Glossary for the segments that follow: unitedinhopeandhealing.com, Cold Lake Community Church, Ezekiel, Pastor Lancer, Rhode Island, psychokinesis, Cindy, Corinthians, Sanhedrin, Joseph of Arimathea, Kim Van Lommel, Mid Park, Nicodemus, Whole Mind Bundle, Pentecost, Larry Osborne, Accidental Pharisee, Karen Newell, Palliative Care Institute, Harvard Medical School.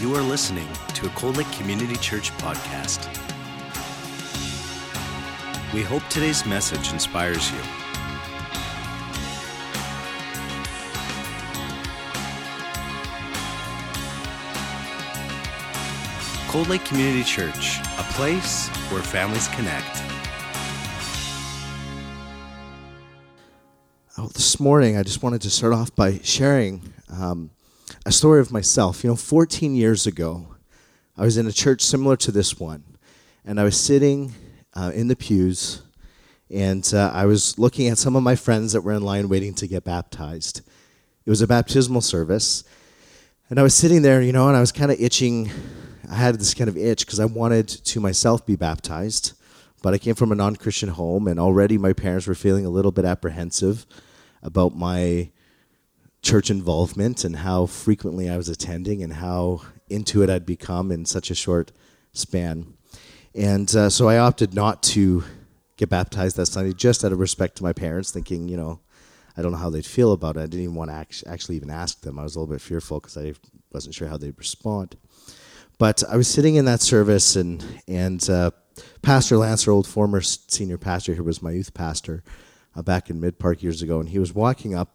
You are listening to a Cold Lake Community Church podcast. We hope today's message inspires you. Cold Lake Community Church, a place where families connect. This morning, I just wanted to start off by sharing a story of myself. 14 years ago, I was in a church similar to this one, and I was sitting in the pews, and I was looking at some of my friends that were in line waiting to get baptized. It was a baptismal service, and I was sitting there, and I was kind of itching. I had this kind of itch because I wanted to myself be baptized, but I came from a non-Christian home, and already my parents were feeling a little bit apprehensive about my church involvement and how frequently I was attending and how into it I'd become in such a short span. And so I opted not to get baptized that Sunday, just out of respect to my parents, thinking, I don't know how they'd feel about it. I didn't even want to actually even ask them. I was a little bit fearful because I wasn't sure how they'd respond. But I was sitting in that service, and Pastor Lancer, old former senior pastor here, was my youth pastor back in Mid Park years ago, and he was walking up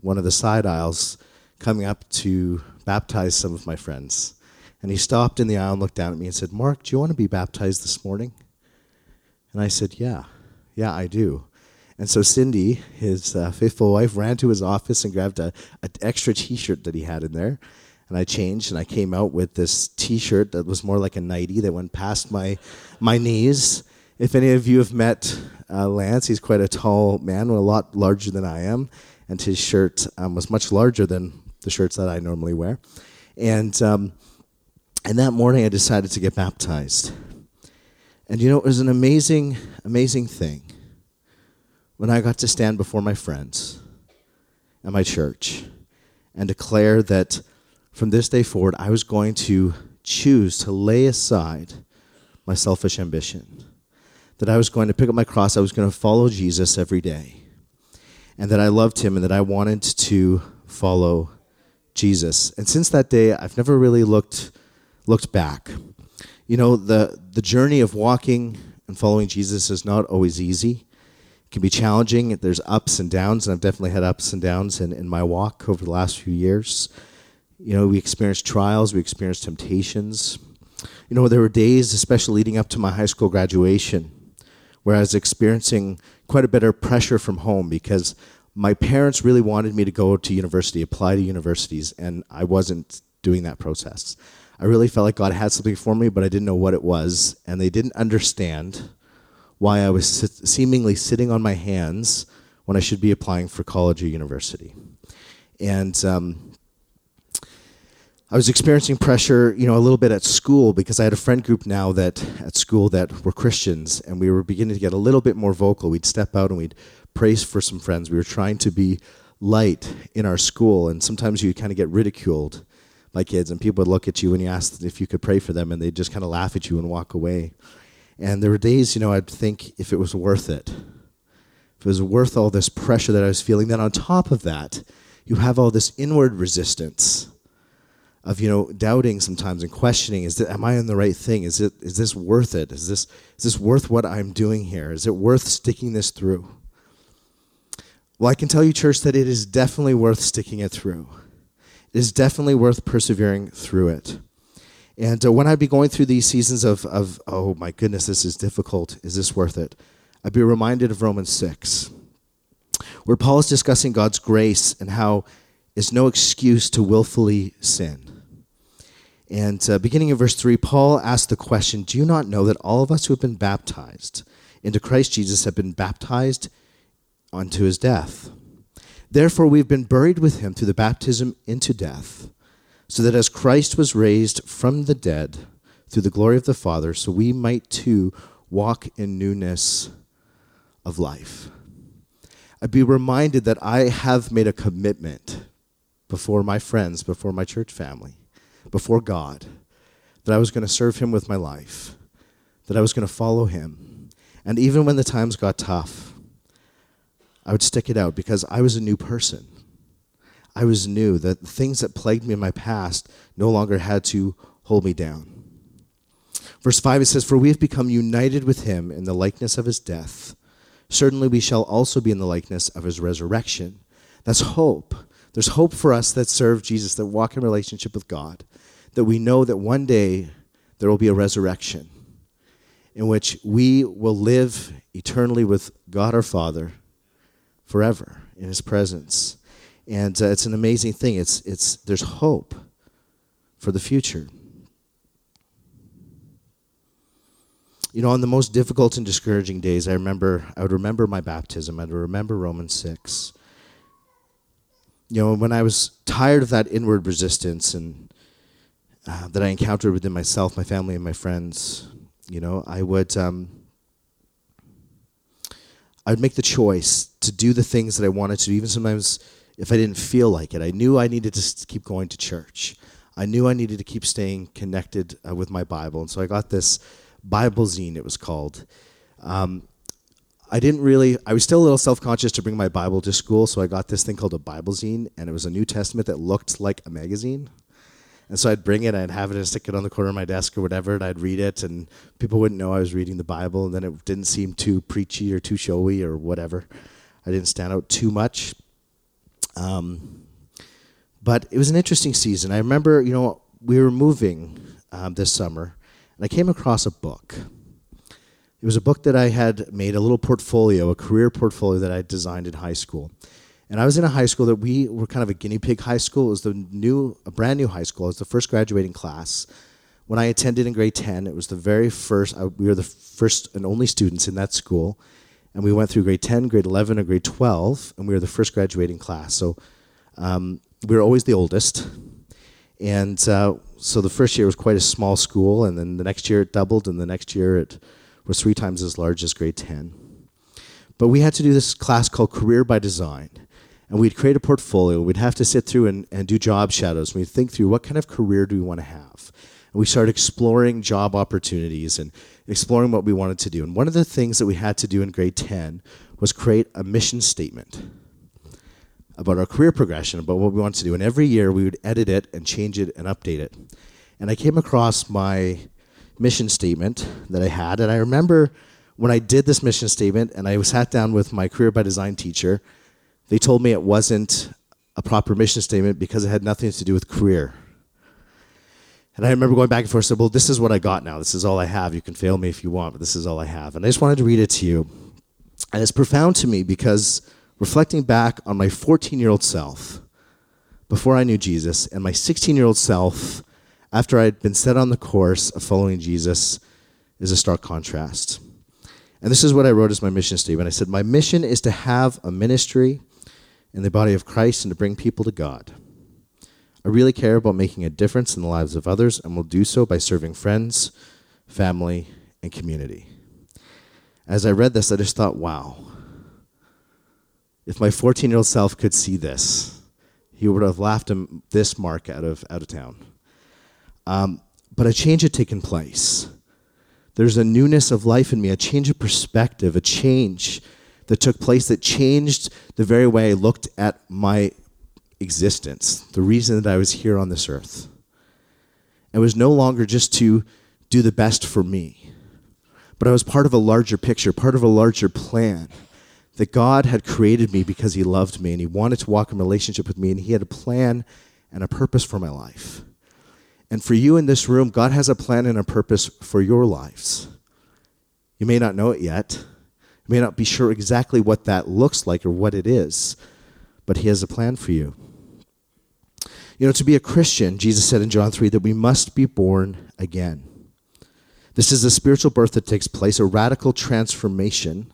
one of the side aisles, coming up to baptize some of my friends. And he stopped in the aisle and looked down at me and said, "Mark, do you want to be baptized this morning?" And I said, yeah, I do. And so Cindy, his faithful wife, ran to his office and grabbed an extra T-shirt that he had in there. And I changed, and I came out with this T-shirt that was more like a nightie that went past my knees. If any of you have met Lance, he's quite a tall man, a lot larger than I am. And his shirt was much larger than the shirts that I normally wear. And that morning, I decided to get baptized. And it was an amazing, amazing thing when I got to stand before my friends and my church and declare that from this day forward, I was going to choose to lay aside my selfish ambition, that I was going to pick up my cross, I was going to follow Jesus every day, and that I loved him and that I wanted to follow Jesus. And since that day, I've never really looked back. The journey of walking and following Jesus is not always easy. It can be challenging. There's ups and downs, and I've definitely had ups and downs in my walk over the last few years. We experienced trials, we experienced temptations. There were days, especially leading up to my high school graduation, where I was experiencing quite a bit of pressure from home because my parents really wanted me to go to university, apply to universities, and I wasn't doing that process. I really felt like God had something for me, but I didn't know what it was, and they didn't understand why I was seemingly sitting on my hands when I should be applying for college or university. And I was experiencing pressure, a little bit at school because I had a friend group now that at school that were Christians, and we were beginning to get a little bit more vocal. We'd step out and we'd pray for some friends. We were trying to be light in our school, and sometimes you kind of get ridiculed by kids, and people would look at you when you asked if you could pray for them, and they'd just kind of laugh at you and walk away. And there were days, I'd think if it was worth it, if it was worth all this pressure that I was feeling. Then on top of that, you have all this inward resistance of doubting sometimes and questioning, am I on the right thing? Is this worth it? Is this worth what I'm doing here? Is it worth sticking this through? Well, I can tell you, church, that it is definitely worth sticking it through. It is definitely worth persevering through it. And when I'd be going through these seasons of oh my goodness, this is difficult, is this worth it? I'd be reminded of Romans 6, where Paul is discussing God's grace and how it's no excuse to willfully sin. And beginning in verse 3, Paul asked the question, "Do you not know that all of us who have been baptized into Christ Jesus have been baptized unto his death? Therefore we've been buried with him through the baptism into death, so that as Christ was raised from the dead through the glory of the Father, so we might too walk in newness of life." I'd be reminded that I have made a commitment before my friends, before my church family, before God, that I was going to serve him with my life, that I was going to follow him. And even when the times got tough, I would stick it out because I was a new person. I was new, that the things that plagued me in my past no longer had to hold me down. Verse 5, it says, "For we have become united with him in the likeness of his death. Certainly we shall also be in the likeness of his resurrection." That's hope. There's hope for us that serve Jesus, that walk in relationship with God, that we know that one day there will be a resurrection in which we will live eternally with God our Father forever in his presence. And it's an amazing thing. There's hope for the future. You know, on the most difficult and discouraging days, I would remember my baptism. I would remember Romans 6. You know, when I was tired of that inward resistance and that I encountered within myself, my family, and my friends, you know, I would make the choice to do the things that I wanted to, even sometimes if I didn't feel like it. I knew I needed to keep going to church. I knew I needed to keep staying connected with my Bible, and so I got this Bible zine, it was called. I was still a little self-conscious to bring my Bible to school, so I got this thing called a Bible zine, and it was a New Testament that looked like a magazine. And so I'd bring it, I'd have it and stick it on the corner of my desk or whatever, and I'd read it, and people wouldn't know I was reading the Bible, and then it didn't seem too preachy or too showy or whatever. I didn't stand out too much. But it was an interesting season. I remember, you know, we were moving this summer, and I came across a book. It was a book that I had made a little portfolio, a career portfolio that I designed in high school. And I was in a high school that we were kind of a guinea pig high school. It was a brand new high school. It was the first graduating class. When I attended in grade 10, it was the very first, we were the first and only students in that school. And we went through grade 10, grade 11, and grade 12, and we were the first graduating class. So we were always the oldest. And so the first year was quite a small school, and then the next year it doubled, and the next year it was 3 times as large as grade 10. But we had to do this class called Career by Design, and we'd create a portfolio. We'd have to sit through and do job shadows, and we'd think through what kind of career do we want to have. And we started exploring job opportunities and exploring what we wanted to do. And one of the things that we had to do in grade 10 was create a mission statement about our career progression, about what we wanted to do. And every year we would edit it and change it and update it. And I came across my mission statement that I had. And I remember when I did this mission statement and I sat down with my Career by Design teacher, they told me it wasn't a proper mission statement because it had nothing to do with career. And I remember going back and forth and said, well, this is what I got now. This is all I have. You can fail me if you want, but this is all I have. And I just wanted to read it to you. And it's profound to me because reflecting back on my 14-year-old self before I knew Jesus and my 16-year-old self after I had been set on the course of following Jesus is a stark contrast. And this is what I wrote as my mission statement. I said, my mission is to have a ministry in the body of Christ and to bring people to God. I really care about making a difference in the lives of others and will do so by serving friends, family, and community. As I read this, I just thought, wow. If my 14-year-old self could see this, he would have laughed him this mark out of town. But a change had taken place. There's a newness of life in me, a change of perspective, a change that took place that changed the very way I looked at my existence, the reason that I was here on this earth. It was no longer just to do the best for me, but I was part of a larger picture, part of a larger plan. That God had created me because he loved me and he wanted to walk in relationship with me and he had a plan and a purpose for my life. And for you in this room, God has a plan and a purpose for your lives. You may not know it yet. You may not be sure exactly what that looks like or what it is, but he has a plan for you. You know, to be a Christian, Jesus said in John 3 that we must be born again. This is a spiritual birth that takes place, a radical transformation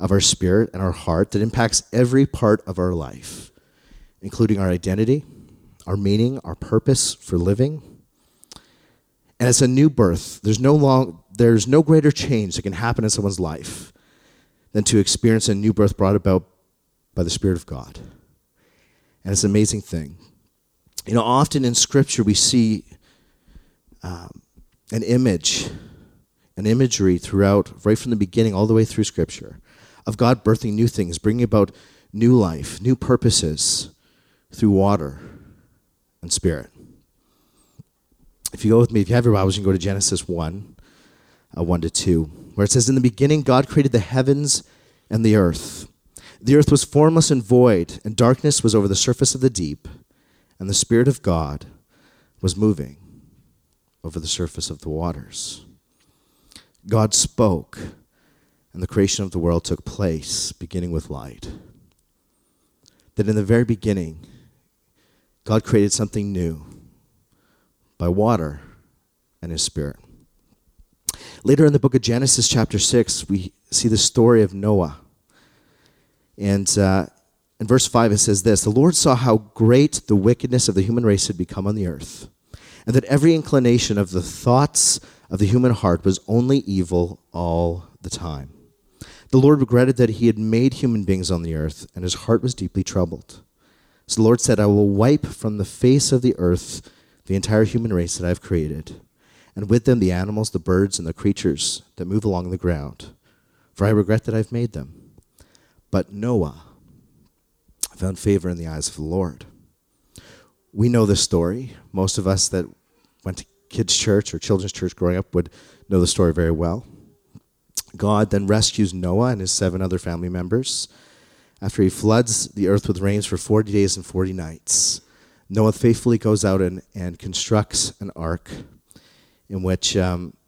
of our spirit and our heart that impacts every part of our life, including our identity, our meaning, our purpose for living. And it's a new birth. There's no greater change that can happen in someone's life than to experience a new birth brought about by the Spirit of God. And it's an amazing thing. You know, often in Scripture we see an imagery throughout, right from the beginning all the way through Scripture, of God birthing new things, bringing about new life, new purposes, through water and spirit. If you go with me, if you have your Bibles, you can go to Genesis 1, 1 to 2, where it says, "In the beginning, God created the heavens and the earth. The earth was formless and void, and darkness was over the surface of the deep, and the Spirit of God was moving over the surface of the waters. God spoke, and the creation of the world took place, beginning with light." That in the very beginning, God created something new by water and his Spirit. Later in the book of Genesis, chapter 6, we see the story of Noah. And in verse 5, it says this, "The Lord saw how great the wickedness of the human race had become on the earth, and that every inclination of the thoughts of the human heart was only evil all the time. The Lord regretted that he had made human beings on the earth, and his heart was deeply troubled. So the Lord said, I will wipe from the face of the earth the entire human race that I have created, and with them the animals, the birds, and the creatures that move along the ground, for I regret that I have made them. But Noah found favor in the eyes of the Lord." We know this story. Most of us that went to kids' church or children's church growing up would know the story very well. God then rescues Noah and his 7 other family members after he floods the earth with rains for 40 days and 40 nights. Noah faithfully goes out and constructs an ark in which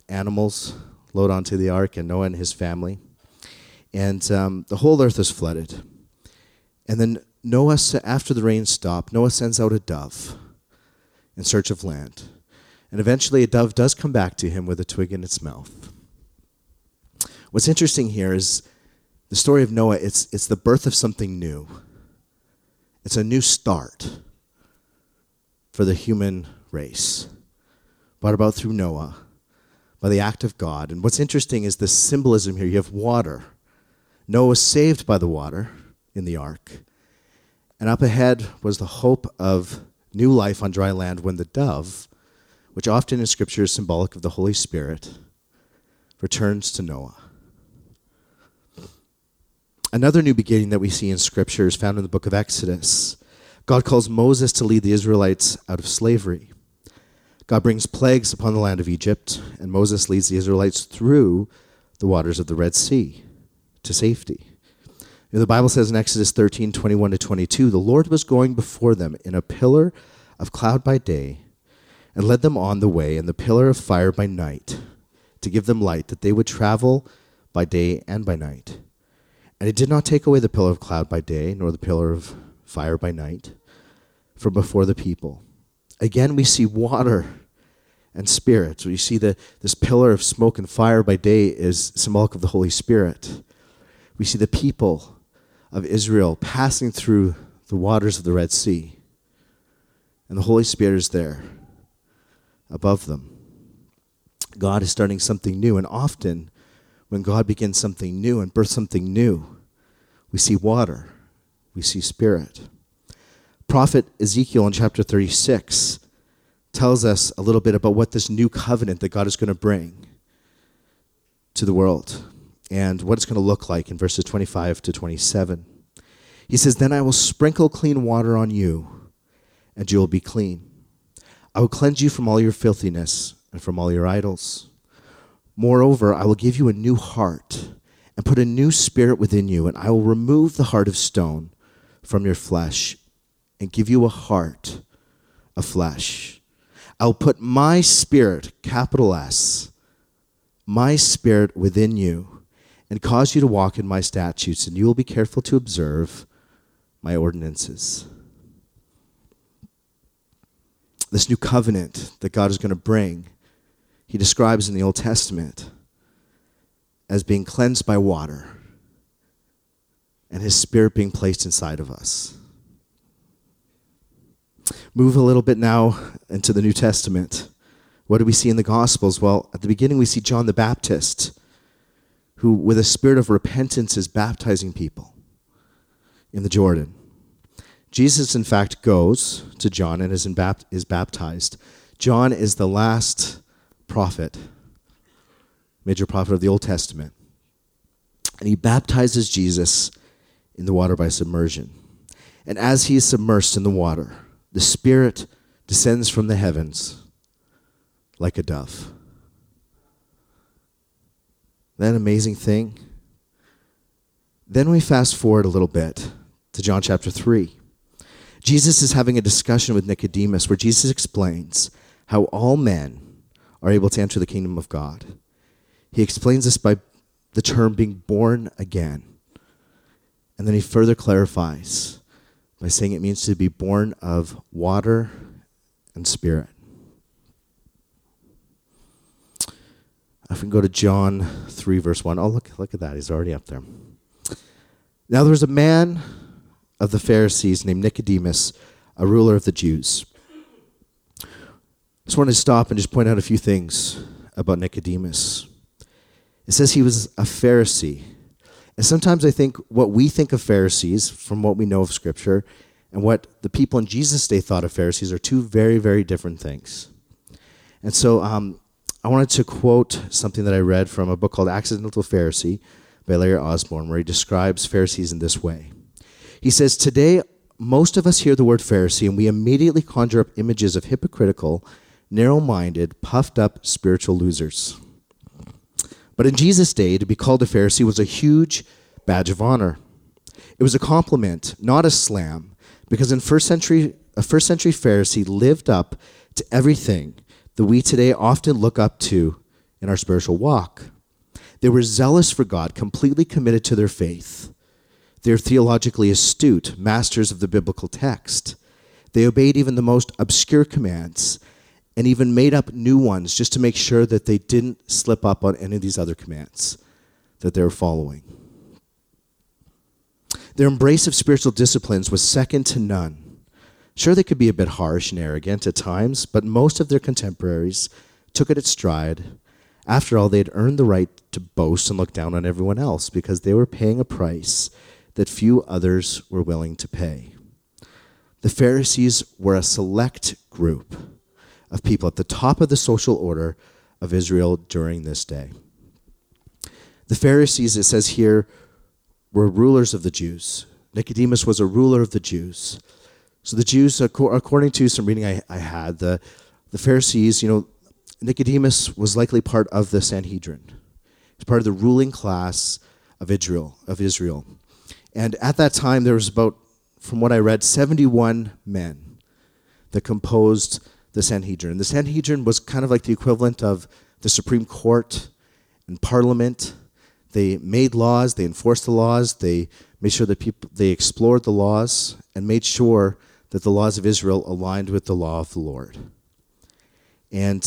animals load onto the ark, and Noah and his family. And the whole earth is flooded. And then Noah, after the rain stopped, Noah sends out a dove in search of land. And eventually a dove does come back to him with a twig in its mouth. What's interesting here is the story of Noah, it's the birth of something new. It's a new start for the human race, brought about through Noah, by the act of God. And what's interesting is the symbolism here. You have water. Noah was saved by the water in the ark. And up ahead was the hope of new life on dry land when the dove, which often in Scripture is symbolic of the Holy Spirit, returns to Noah. Another new beginning that we see in Scripture is found in the book of Exodus. God calls Moses to lead the Israelites out of slavery. God brings plagues upon the land of Egypt, and Moses leads the Israelites through the waters of the Red Sea to safety. You know, the Bible says in Exodus 13, 21 to 22, "The Lord was going before them in a pillar of cloud by day, and led them on the way in the pillar of fire by night, to give them light, that they would travel by day and by night. And it did not take away the pillar of cloud by day, nor the pillar of fire by night, from before the people." Again, we see water and spirit. So you see that this pillar of smoke and fire by day is symbolic of the Holy Spirit. We see the people of Israel passing through the waters of the Red Sea, and the Holy Spirit is there above them. God is starting something new, and often when God begins something new and births something new, we see water, we see spirit. Prophet Ezekiel in chapter 36 tells us a little bit about what this new covenant that God is going to bring to the world and what it's going to look like in verses 25 to 27. He says, "Then I will sprinkle clean water on you, and you will be clean. I will cleanse you from all your filthiness and from all your idols. Moreover, I will give you a new heart and put a new spirit within you, and I will remove the heart of stone from your flesh and give you a heart of flesh. I will put my spirit," capital S, "my spirit within you and cause you to walk in my statutes, and you will be careful to observe my ordinances." This new covenant that God is going to bring, he describes in the Old Testament as being cleansed by water and his Spirit being placed inside of us. Move a little bit now into the New Testament. What do we see in the Gospels? Well, at the beginning we see John the Baptist, who with a spirit of repentance is baptizing people in the Jordan. Jesus, in fact, goes to John and is baptized. John is the last prophet, major prophet of the Old Testament. And he baptizes Jesus in the water by submersion. And as he is submerged in the water, the Spirit descends from the heavens like a dove. Isn't that an amazing thing? Then we fast forward a little bit to John chapter 3. Jesus is having a discussion with Nicodemus where Jesus explains how all men are able to enter the kingdom of God. He explains this by the term being born again. And then he further clarifies by saying it means to be born of water and Spirit. If we can go to John 3, verse 1. Oh, look at that. He's already up there. Now there was a man of the Pharisees named Nicodemus, a ruler of the Jews. I just wanted to stop and just point out a few things about Nicodemus. It says he was a Pharisee. And sometimes I think what we think of Pharisees from what we know of Scripture and what the people in Jesus' day thought of Pharisees are two very, very different things. And so I wanted to quote something that I read from a book called Accidental Pharisee by Larry Osborne, where he describes Pharisees in this way. He says, today, most of us hear the word Pharisee, and we immediately conjure up images of hypocritical, narrow-minded, puffed-up spiritual losers. But in Jesus' day, to be called a Pharisee was a huge badge of honor. It was a compliment, not a slam, because in a first century Pharisee lived up to everything that we today often look up to in our spiritual walk. They were zealous for God, completely committed to their faith. They are theologically astute, masters of the biblical text. They obeyed even the most obscure commands and even made up new ones just to make sure that they didn't slip up on any of these other commands that they were following. Their embrace of spiritual disciplines was second to none. Sure, they could be a bit harsh and arrogant at times, but most of their contemporaries took it at stride. After all, they had earned the right to boast and look down on everyone else because they were paying a price that few others were willing to pay. The Pharisees were a select group of people at the top of the social order of Israel during this day. The Pharisees, it says here, were rulers of the Jews. Nicodemus was a ruler of the Jews. So the Jews, according to some reading I had, the Pharisees, Nicodemus was likely part of the Sanhedrin. He was part of the ruling class of Israel. And at that time, there was about, from what I read, 71 men that composed the Sanhedrin. The Sanhedrin was kind of like the equivalent of the Supreme Court and Parliament. They made laws, they enforced the laws, they made sure that they explored the laws and made sure that the laws of Israel aligned with the law of the Lord. And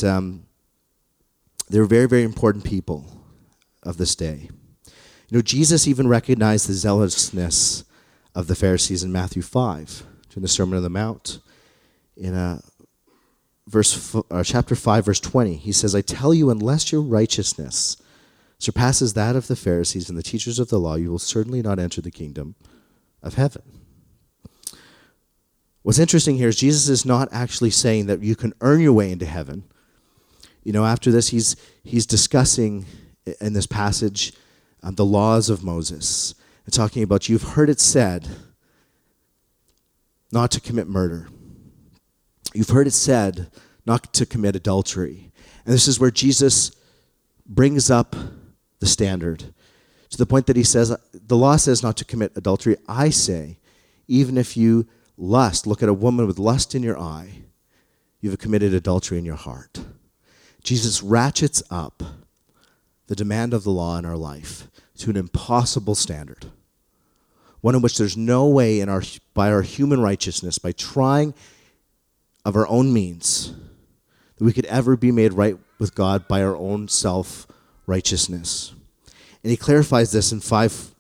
they were very, very important people of this day. Jesus even recognized the zealousness of the Pharisees in Matthew 5 during the Sermon on the Mount. In chapter 5, verse 20, he says, I tell you, unless your righteousness surpasses that of the Pharisees and the teachers of the law, you will certainly not enter the kingdom of heaven. What's interesting here is Jesus is not actually saying that you can earn your way into heaven. After this, he's discussing in this passage the laws of Moses, and talking about, you've heard it said not to commit murder. You've heard it said not to commit adultery. And this is where Jesus brings up the standard to the point that he says, the law says not to commit adultery. I say, even if you lust, look at a woman with lust in your eye, you've committed adultery in your heart. Jesus ratchets up the demand of the law in our life to an impossible standard, one in which there's no way by our human righteousness, by trying of our own means, that we could ever be made right with God by our own self-righteousness. And he clarifies this in 5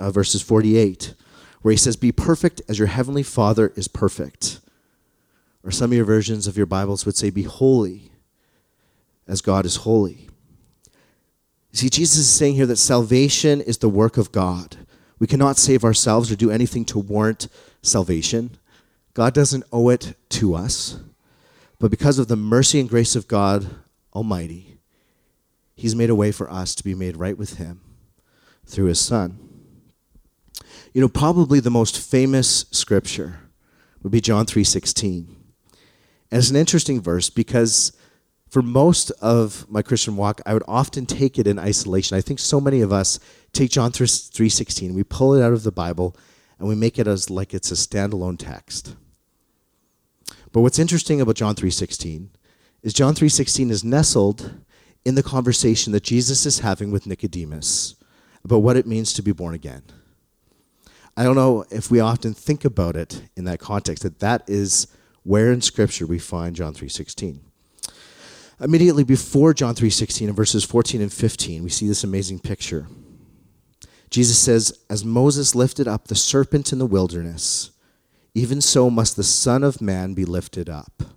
verses 48, where he says, be perfect as your heavenly Father is perfect. Or some of your versions of your Bibles would say, be holy as God is holy. See, Jesus is saying here that salvation is the work of God. We cannot save ourselves or do anything to warrant salvation. God doesn't owe it to us. But because of the mercy and grace of God Almighty, he's made a way for us to be made right with him through his Son. You know, probably the most famous scripture would be John 3:16. And it's an interesting verse because for most of my Christian walk, I would often take it in isolation. I think so many of us take John 3:16, we pull it out of the Bible, and we make it as like it's a standalone text. But what's interesting about John 3:16 is John 3:16 is nestled in the conversation that Jesus is having with Nicodemus about what it means to be born again. I don't know if we often think about it in that context, that is where in Scripture we find John 3:16. Immediately before John 3:16, in verses 14 and 15, we see this amazing picture. Jesus says, "As Moses lifted up the serpent in the wilderness, even so must the Son of Man be lifted up,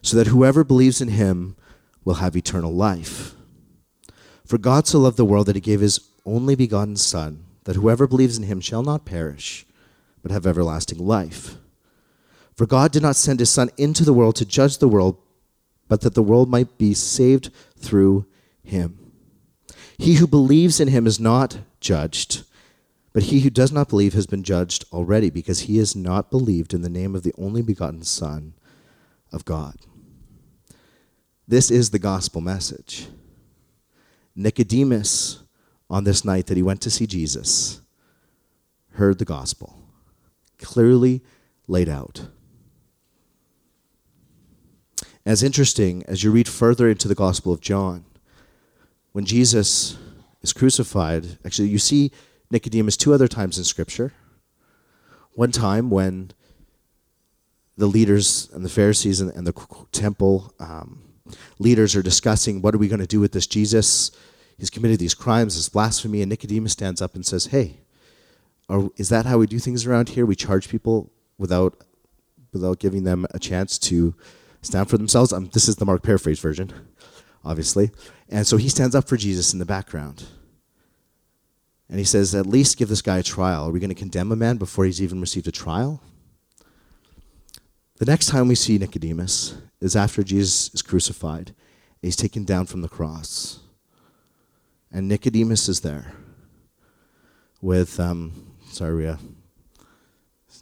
so that whoever believes in him will have eternal life. For God so loved the world that he gave his only begotten Son, that whoever believes in him shall not perish, but have everlasting life. For God did not send his Son into the world to judge the world, but that the world might be saved through him. He who believes in him is not judged, but he who does not believe has been judged already, because he has not believed in the name of the only begotten Son of God." This is the gospel message. Nicodemus, on this night that he went to see Jesus, heard the gospel clearly laid out. As interesting as you read further into the Gospel of John, when Jesus is crucified, actually you see Nicodemus two other times in Scripture. One time when the leaders and the Pharisees and the temple leaders are discussing, what are we going to do with this Jesus? He's committed these crimes, this blasphemy, and Nicodemus stands up and says, "Hey, is that how we do things around here? We charge people without giving them a chance to stand for themselves." This is the Mark paraphrase version, obviously. And so he stands up for Jesus in the background. And he says, "At least give this guy a trial. Are we going to condemn a man before he's even received a trial?" The next time we see Nicodemus is after Jesus is crucified and he's taken down from the cross. And Nicodemus is there with, his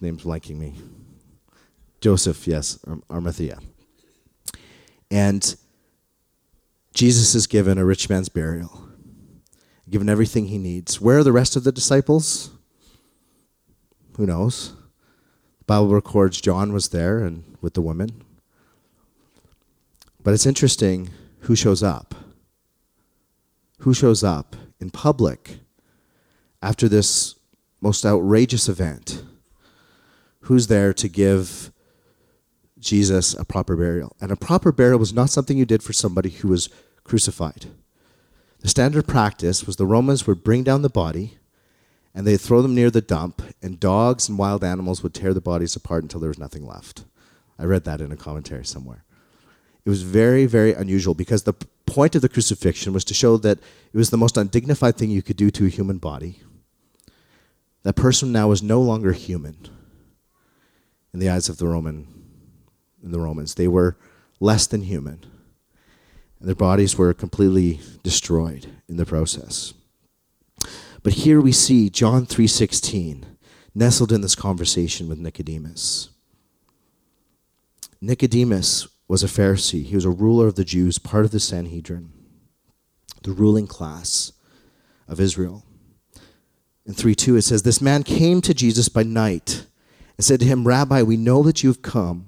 name's blanking me. Joseph, yes, Arimathea. And Jesus is given a rich man's burial, given everything he needs. Where are the rest of the disciples? Who knows? The Bible records John was there and with the women. But it's interesting who shows up. Who shows up in public after this most outrageous event? Who's there to give Jesus a proper burial? And a proper burial was not something you did for somebody who was crucified. The standard practice was the Romans would bring down the body and they'd throw them near the dump, and dogs and wild animals would tear the bodies apart until there was nothing left. I read that in a commentary somewhere. It was very, very unusual because the point of the crucifixion was to show that it was the most undignified thing you could do to a human body. That person now was no longer human in the eyes of the Romans. They were less than human. And their bodies were completely destroyed in the process. But here we see John 3:16 nestled in this conversation with Nicodemus. Nicodemus was a Pharisee. He was a ruler of the Jews, part of the Sanhedrin, the ruling class of Israel. In 3:2 it says, "This man came to Jesus by night and said to him, 'Rabbi, we know that you have come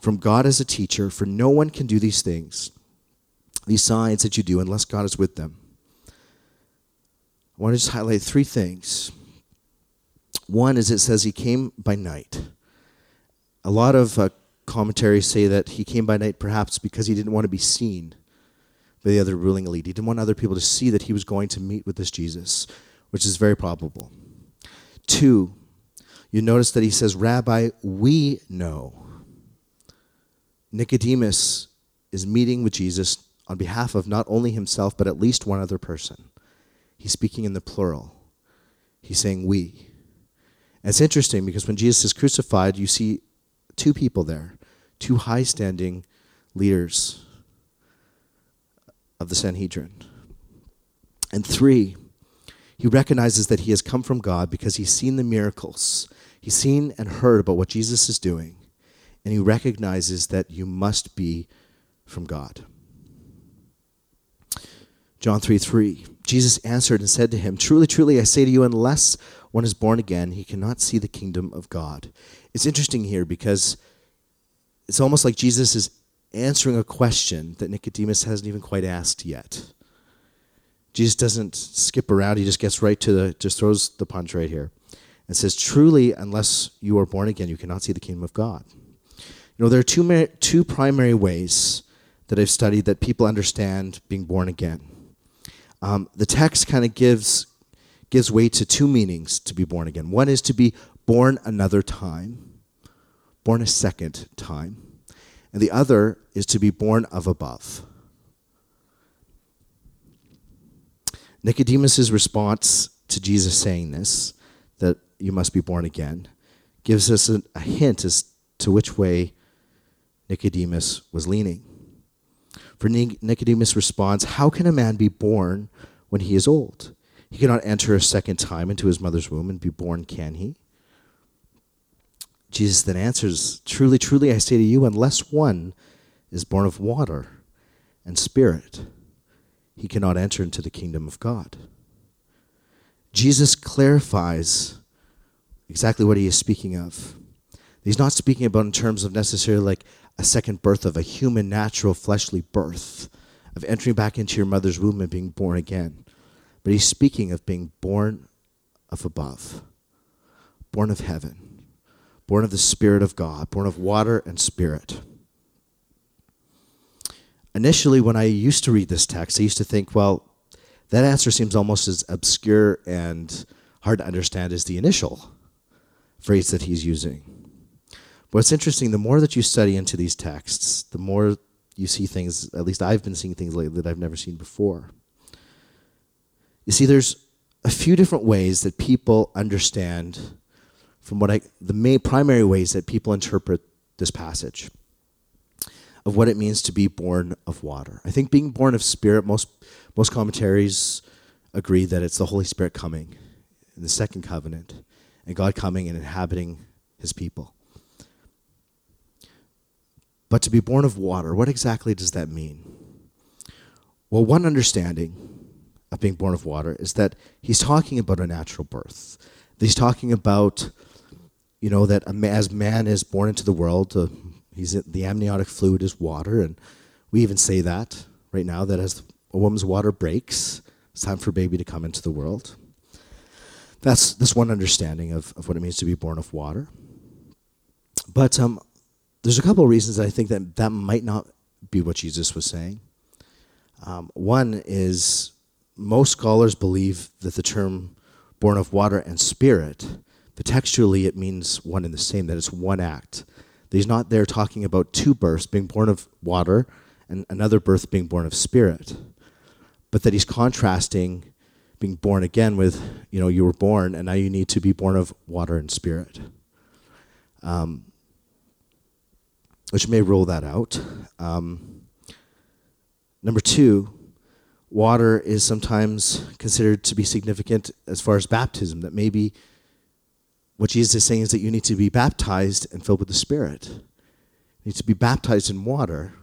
from God as a teacher, for no one can do these things, these signs that you do, unless God is with them.'" I want to just highlight three things. One is it says he came by night. A lot of commentaries say that he came by night perhaps because he didn't want to be seen by the other ruling elite. He didn't want other people to see that he was going to meet with this Jesus, which is very probable. Two, you notice that he says, "Rabbi, we know." Nicodemus is meeting with Jesus on behalf of not only himself, but at least one other person. He's speaking in the plural. He's saying we. And it's interesting because when Jesus is crucified, you see two people there, two high-standing leaders of the Sanhedrin. And three, He recognizes that he has come from God because he's seen the miracles. He's seen and heard about what Jesus is doing. And he recognizes that you must be from God. John 3:3, Jesus answered and said to him, "Truly, truly, I say to you, unless one is born again, he cannot see the kingdom of God." It's interesting here because it's almost like Jesus is answering a question that Nicodemus hasn't even quite asked yet. Jesus doesn't skip around. He just gets right to the, just throws the punch right here and says, "Truly, unless you are born again, you cannot see the kingdom of God." You know, there are two primary ways that I've studied that people understand being born again. The text kind of gives way to two meanings to be born again. One is to be born another time, born a second time. And the other is to be born of above. Nicodemus' response to Jesus saying this, that you must be born again, gives us a hint as to which way Nicodemus was leaning. For Nicodemus responds, "How can a man be born when he is old? He cannot enter a second time into his mother's womb and be born, can he?" Jesus then answers, "Truly, truly, I say to you, unless one is born of water and spirit, he cannot enter into the kingdom of God." Jesus clarifies exactly what he is speaking of. He's not speaking about in terms of necessarily like a second birth of a human, natural, fleshly birth, of entering back into your mother's womb and being born again. But he's speaking of being born of above, born of heaven, born of the Spirit of God, born of water and spirit. Initially, when I used to read this text, I used to think, well, that answer seems almost as obscure and hard to understand as the initial phrase that he's using. But what's interesting, the more that you study into these texts, the more you see things, at least I've been seeing things lately that I've never seen before. You see, there's a few different ways that people understand from what the main primary ways that people interpret this passage of what it means to be born of water. I think being born of spirit, most commentaries agree that it's the Holy Spirit coming in the second covenant and God coming and inhabiting his people. But to be born of water, what exactly does that mean? Well, one understanding of being born of water is that he's talking about a natural birth. He's talking about, you know, that as man is born into the world, the amniotic fluid is water, and we even say that right now, that as a woman's water breaks, it's time for a baby to come into the world. That's one understanding of what it means to be born of water. But there's a couple of reasons I think that might not be what Jesus was saying. One is most scholars believe that the term born of water and spirit, but textually it means one and the same, that it's one act. He's not there talking about two births, being born of water and another birth being born of spirit, but that he's contrasting being born again with, you know, you were born and now you need to be born of water and spirit, which may rule that out. Number two, water is sometimes considered to be significant as far as baptism, that maybe what Jesus is saying is that you need to be baptized and filled with the Spirit. You need to be baptized in water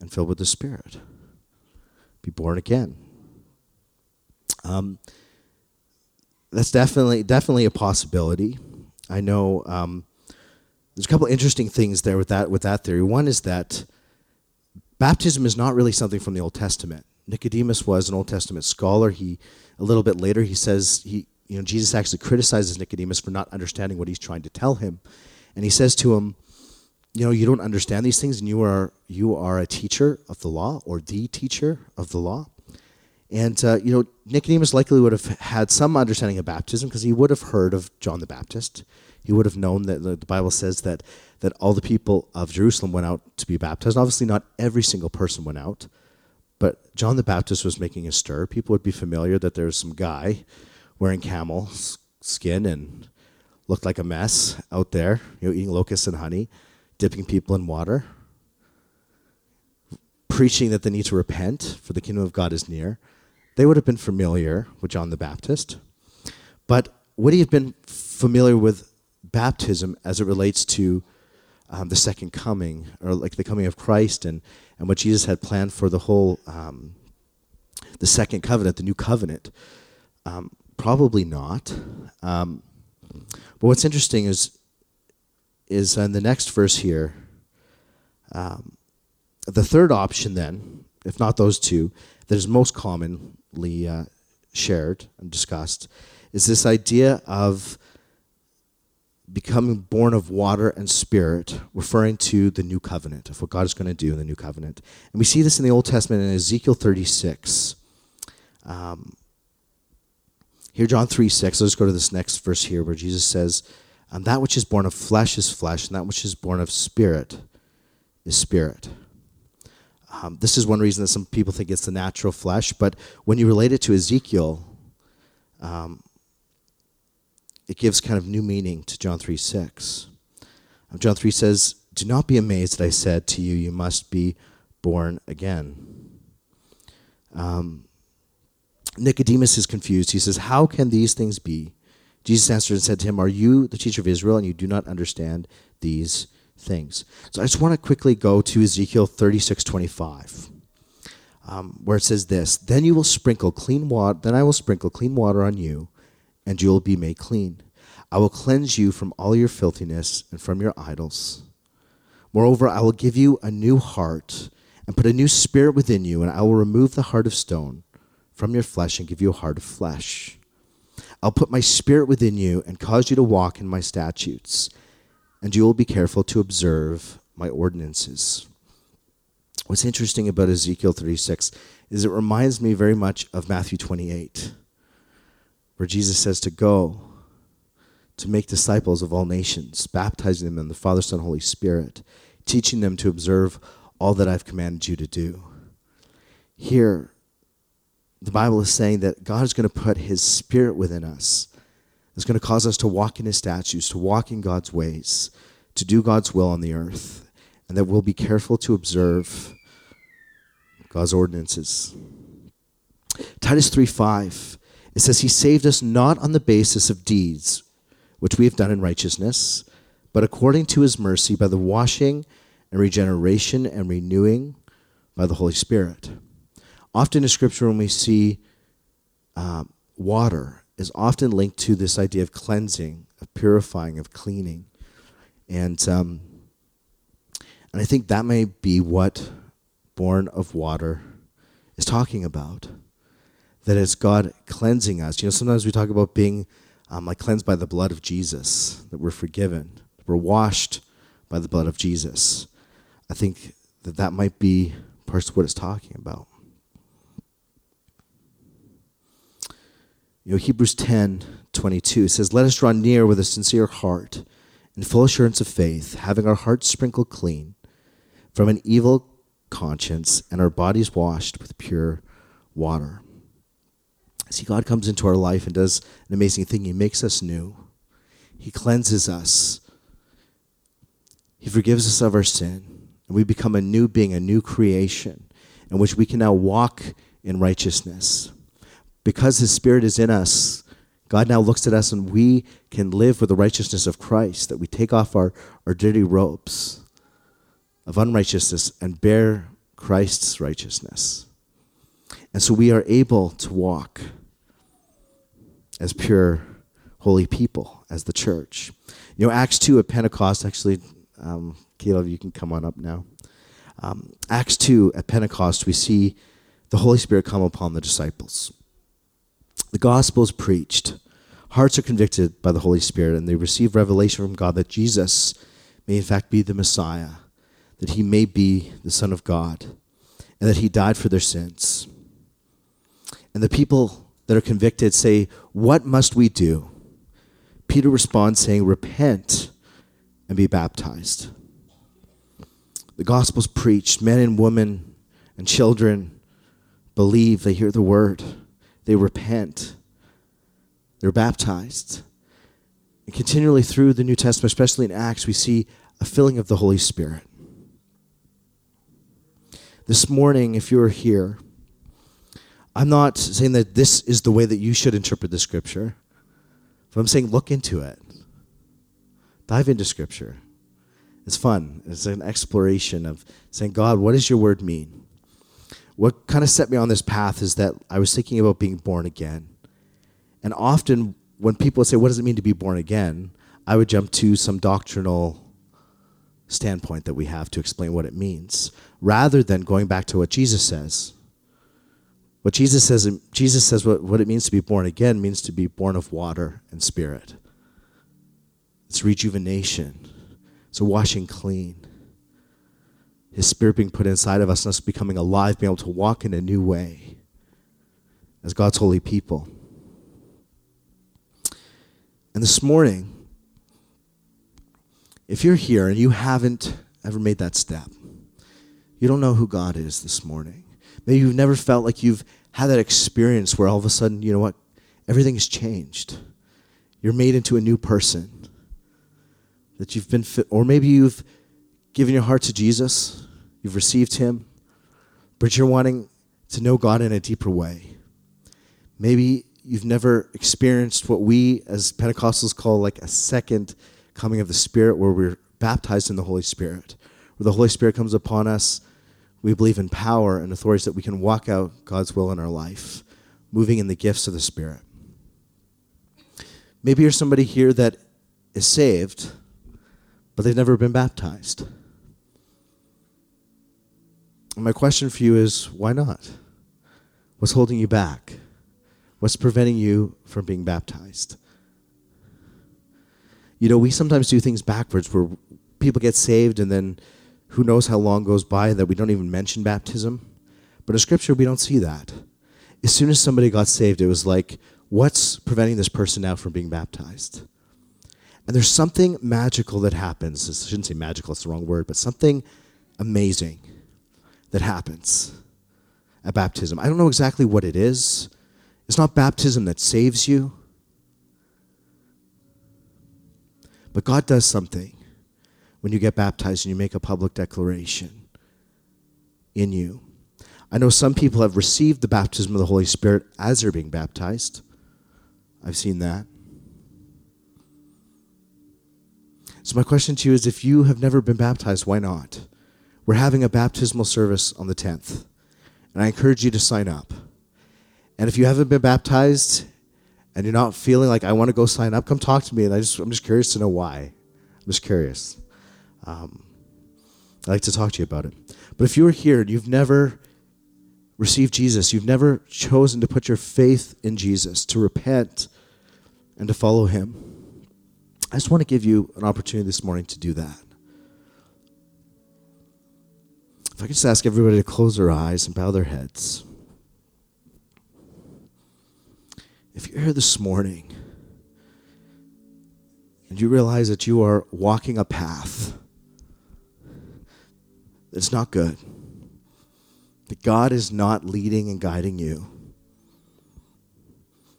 and filled with the Spirit. Be born again. That's definitely a possibility. I know there's a couple interesting things there with that theory. One is that baptism is not really something from the Old Testament. Nicodemus was an Old Testament scholar. Jesus actually criticizes Nicodemus for not understanding what he's trying to tell him. And he says to him, you know, you don't understand these things, and you are a teacher of the law, or the teacher of the law. And, you know, Nicodemus likely would have had some understanding of baptism because he would have heard of John the Baptist. He would have known that the Bible says that all the people of Jerusalem went out to be baptized. Obviously, not every single person went out, but John the Baptist was making a stir. People would be familiar that there was some guy wearing camel skin and looked like a mess out there, you know, eating locusts and honey, dipping people in water, preaching that they need to repent, for the kingdom of God is near. they would have been familiar with John the Baptist, but would he have been familiar with baptism as it relates to the second coming, or like the coming of Christ and what Jesus had planned for the whole, the second covenant, the new covenant? Probably not. But what's interesting is in the next verse here, the third option then, if not those two, that is most commonly shared and discussed, is this idea of becoming born of water and spirit, referring to the new covenant, of what God is going to do in the new covenant. And we see this in the Old Testament in Ezekiel 36. Here, John 3:6. Let's go to this next verse here where Jesus says, that which is born of flesh is flesh, and that which is born of spirit is spirit. This is one reason that some people think it's the natural flesh, but when you relate it to Ezekiel, it gives kind of new meaning to John 3:6. John 3 says, "Do not be amazed that I said to you, you must be born again." Nicodemus is confused. He says, "How can these things be?" Jesus answered and said to him, "Are you the teacher of Israel, and you do not understand these things?" So I just want to quickly go to Ezekiel 36:25, where it says this: "Then you will sprinkle clean water. Then I will sprinkle clean water on you, and you will be made clean. I will cleanse you from all your filthiness and from your idols. Moreover, I will give you a new heart and put a new spirit within you, and I will remove the heart of stone from your flesh and give you a heart of flesh. I'll put my spirit within you and cause you to walk in my statutes, and you will be careful to observe my ordinances." What's interesting about Ezekiel 36 is it reminds me very much of Matthew 28. Where Jesus says to go, to make disciples of all nations, baptizing them in the Father, Son, Holy Spirit, teaching them to observe all that I've commanded you to do. Here, the Bible is saying that God is going to put his spirit within us. It's going to cause us to walk in his statutes, to walk in God's ways, to do God's will on the earth, and that we'll be careful to observe God's ordinances. Titus 3:5. It says, "He saved us not on the basis of deeds, which we have done in righteousness, but according to his mercy by the washing and regeneration and renewing by the Holy Spirit." Often in Scripture, when we see water, is often linked to this idea of cleansing, of purifying, of cleaning. And I think that may be what born of water is talking about. That it's God cleansing us. You know, sometimes we talk about being like cleansed by the blood of Jesus, that we're forgiven, that we're washed by the blood of Jesus. I think that might be part of what it's talking about. You know, Hebrews 10:22 says, "Let us draw near with a sincere heart and full assurance of faith, having our hearts sprinkled clean from an evil conscience and our bodies washed with pure water." See, God comes into our life and does an amazing thing. He makes us new. He cleanses us. He forgives us of our sin. And we become a new being, a new creation, in which we can now walk in righteousness. Because his Spirit is in us, God now looks at us and we can live with the righteousness of Christ, that we take off our dirty robes of unrighteousness and bear Christ's righteousness. And so we are able to walk as pure, holy people, as the church. You know, Acts 2 at Pentecost, actually, Caleb, you can come on up now. Acts 2 at Pentecost, we see the Holy Spirit come upon the disciples. The gospel is preached. Hearts are convicted by the Holy Spirit, and they receive revelation from God that Jesus may in fact be the Messiah, that he may be the Son of God, and that he died for their sins. And the people that are convicted say, "What must we do?" Peter responds saying, "Repent and be baptized." The gospel's preached. Men and women and children believe. They hear the word. They repent. They're baptized. And continually through the New Testament, especially in Acts, we see a filling of the Holy Spirit. This morning, if you're here, I'm not saying that this is the way that you should interpret the Scripture, but I'm saying look into it. Dive into Scripture. It's fun. It's an exploration of saying, God, what does your word mean? What kind of set me on this path is that I was thinking about being born again. And often when people say, what does it mean to be born again? I would jump to some doctrinal standpoint that we have to explain what it means, rather than going back to what Jesus says. What Jesus says what it means to be born again means to be born of water and spirit. It's rejuvenation. It's a washing clean. His spirit being put inside of us and us becoming alive, being able to walk in a new way as God's holy people. And this morning, if you're here and you haven't ever made that step, you don't know who God is this morning. Maybe you've never felt like you've had that experience where all of a sudden, you know what, everything has changed. You're made into a new person. That you've been fit, or maybe you've given your heart to Jesus, you've received him, but you're wanting to know God in a deeper way. Maybe you've never experienced what we as Pentecostals call like a second coming of the Spirit, where we're baptized in the Holy Spirit, where the Holy Spirit comes upon us. We believe in power and authority that we can walk out God's will in our life, moving in the gifts of the Spirit. Maybe you're somebody here that is saved, but they've never been baptized. And my question for you is, why not? What's holding you back? What's preventing you from being baptized? You know, we sometimes do things backwards where people get saved and then who knows how long goes by that we don't even mention baptism. But in Scripture, we don't see that. As soon as somebody got saved, it was like, what's preventing this person now from being baptized? And there's something magical that happens. I shouldn't say magical, it's the wrong word, but something amazing that happens at baptism. I don't know exactly what it is. It's not baptism that saves you. But God does something when you get baptized and you make a public declaration in you. I know some people have received the baptism of the Holy Spirit as they're being baptized. I've seen that. So my question to you is, if you have never been baptized, why not? We're having a baptismal service on the 10th, and I encourage you to sign up. And if you haven't been baptized and you're not feeling like, I want to go sign up, come talk to me, and I'm just curious to know why. I'm just curious. I'd like to talk to you about it. But if you are here and you've never received Jesus, you've never chosen to put your faith in Jesus, to repent and to follow him, I just want to give you an opportunity this morning to do that. If I could just ask everybody to close their eyes and bow their heads. If you're here this morning and you realize that you are walking a path that's not good, that God is not leading and guiding you,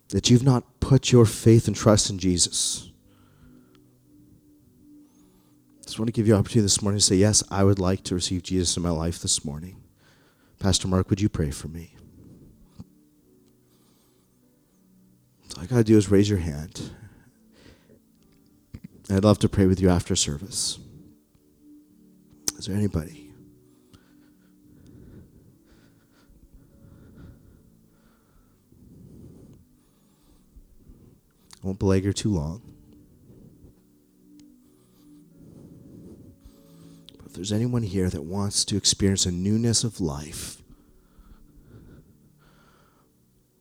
that you've not put your faith and trust in Jesus, I just want to give you an opportunity this morning to say, yes, I would like to receive Jesus in my life this morning. Pastor Mark, would you pray for me? All I got to do is raise your hand. I'd love to pray with you after service. Is there anybody? I won't belabor too long. If there's anyone here that wants to experience a newness of life,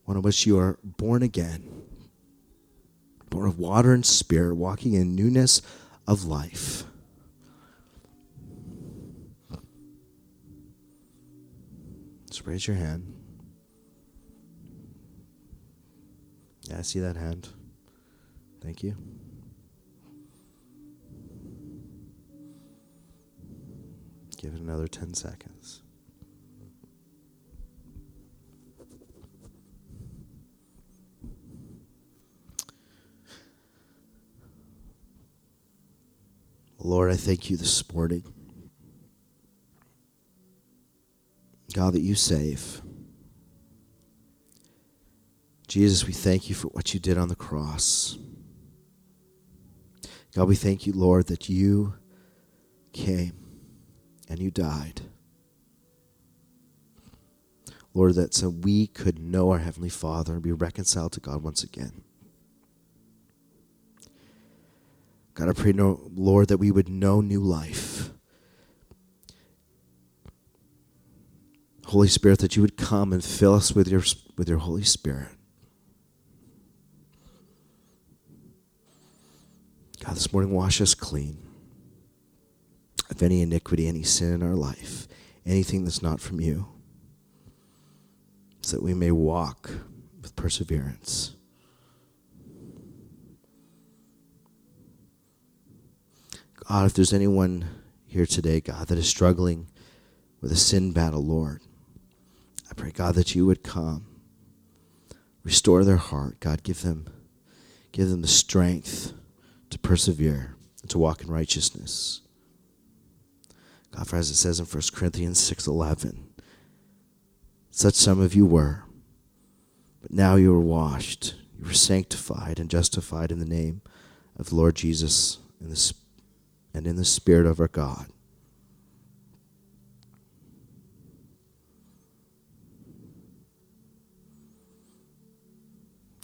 one of which you are born again, born of water and spirit, walking in newness of life, just raise your hand. Yeah, I see that hand. Thank you. Give it another 10 seconds. Lord, I thank you this morning, God, that you save. Jesus, we thank you for what you did on the cross. God, we thank you, Lord, that you came and you died. Lord, that so we could know our Heavenly Father and be reconciled to God once again. God, I pray, Lord, that we would know new life. Holy Spirit, that you would come and fill us with your Holy Spirit. God, this morning, wash us clean of any iniquity, any sin in our life, anything that's not from you, so that we may walk with perseverance. God, if there's anyone here today, God, that is struggling with a sin battle, Lord, I pray, God, that you would come, restore their heart. God, give them the strength to persevere and to walk in righteousness. God, for as it says in 1 Corinthians 6:11, such some of you were, but now you are washed, you were sanctified and justified in the name of the Lord Jesus and in the Spirit of our God.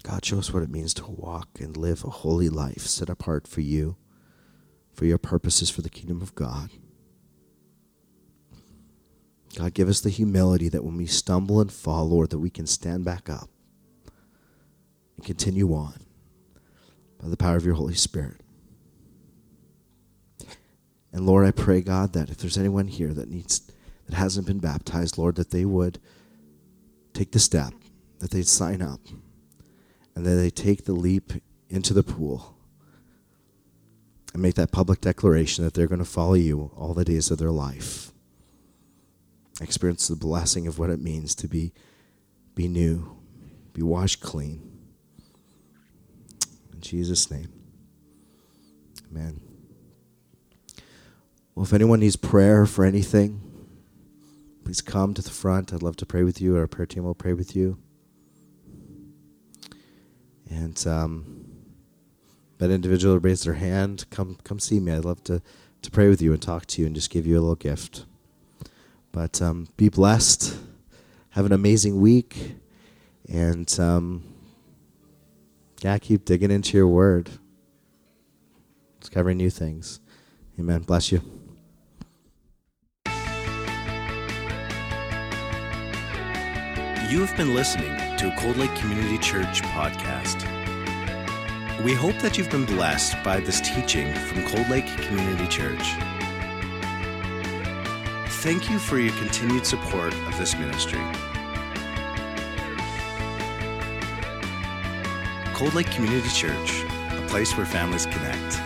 God, show us what it means to walk and live a holy life set apart for you, for your purposes, for the kingdom of God. God, give us the humility that when we stumble and fall, Lord, that we can stand back up and continue on by the power of your Holy Spirit. And Lord, I pray, God, that if there's anyone here that hasn't been baptized, Lord, that they would take the step, that they'd sign up, and that they take the leap into the pool and make that public declaration that they're going to follow you all the days of their life. Experience the blessing of what it means to be new, be washed clean. In Jesus' name, amen. Well, if anyone needs prayer for anything, please come to the front. I'd love to pray with you. Our prayer team will pray with you. And that individual who raised their hand, come see me. I'd love to pray with you and talk to you and just give you a little gift. But be blessed. Have an amazing week. And keep digging into your word. Discovering new things. Amen. Bless you. You have been listening to a Cold Lake Community Church podcast. We hope that you've been blessed by this teaching from Cold Lake Community Church. Thank you for your continued support of this ministry. Cold Lake Community Church, a place where families connect.